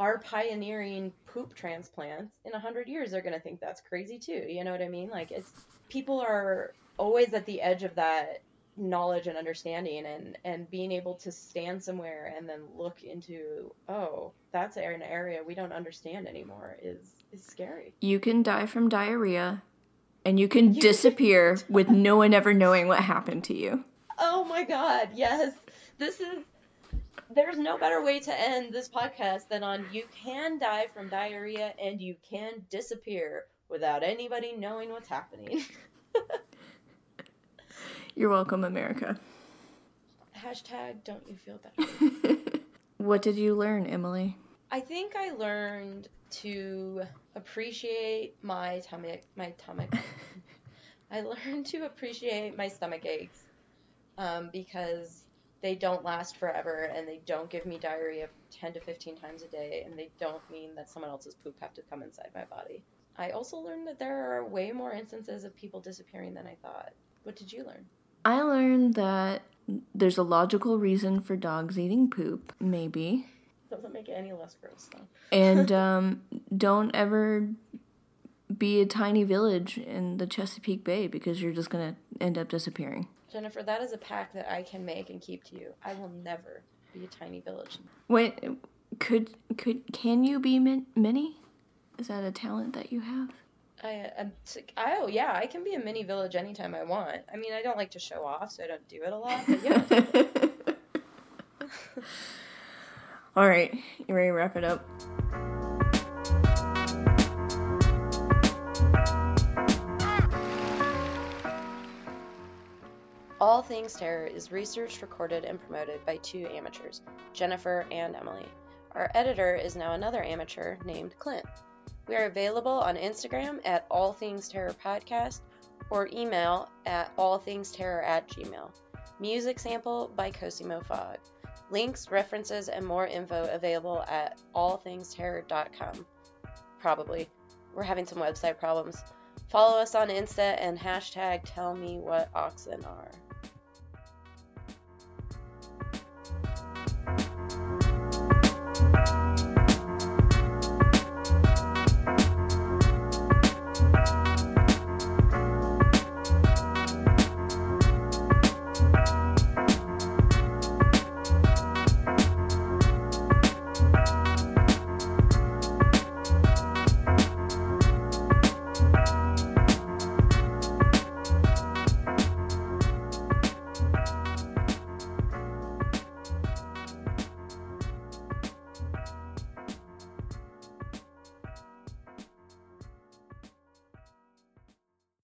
our pioneering poop transplants, in one hundred years, they're going to think that's crazy, too. You know what I mean? Like, it's people are always at the edge of that knowledge and understanding, and, and being able to stand somewhere and then look into, oh, that's an area we don't understand anymore is, is scary. You can die from diarrhea. And you can disappear with no one ever knowing what happened to you. Oh my God, yes. This is, there's no better way to end this podcast than on you can die from diarrhea and you can disappear without anybody knowing what's happening. You're welcome, America. Hashtag don't you feel better. What did you learn, Emily? I think I learned to appreciate my tummy, my stomach. I learned to appreciate my stomach aches um, because they don't last forever, and they don't give me diarrhea ten to fifteen times a day, and they don't mean that someone else's poop have to come inside my body. I also learned that there are way more instances of people disappearing than I thought. What did you learn? I learned that there's a logical reason for dogs eating poop, maybe. Doesn't make it any less gross, though. And um, don't ever be a tiny village in the Chesapeake Bay because you're just going to end up disappearing. Jennifer, that is a pact that I can make and keep to you. I will never be a tiny village. Wait, could, could, can you be min- mini? Is that a talent that you have? I, I'm, I, oh, yeah, I can be a mini village anytime I want. I mean, I don't like to show off, so I don't do it a lot, but yeah. All right, you ready to wrap it up? All Things Terror is researched, recorded, and promoted by two amateurs, Jennifer and Emily. Our editor is now another amateur named Clint. We are available on Instagram at All Things Terror Podcast or email at allthingsterror at gmail. Music sample by Cosimo Fogg. Links, references, and more info available at all things terror dot com. Probably. We're having some website problems. Follow us on Insta and hashtag tell me what oxen are.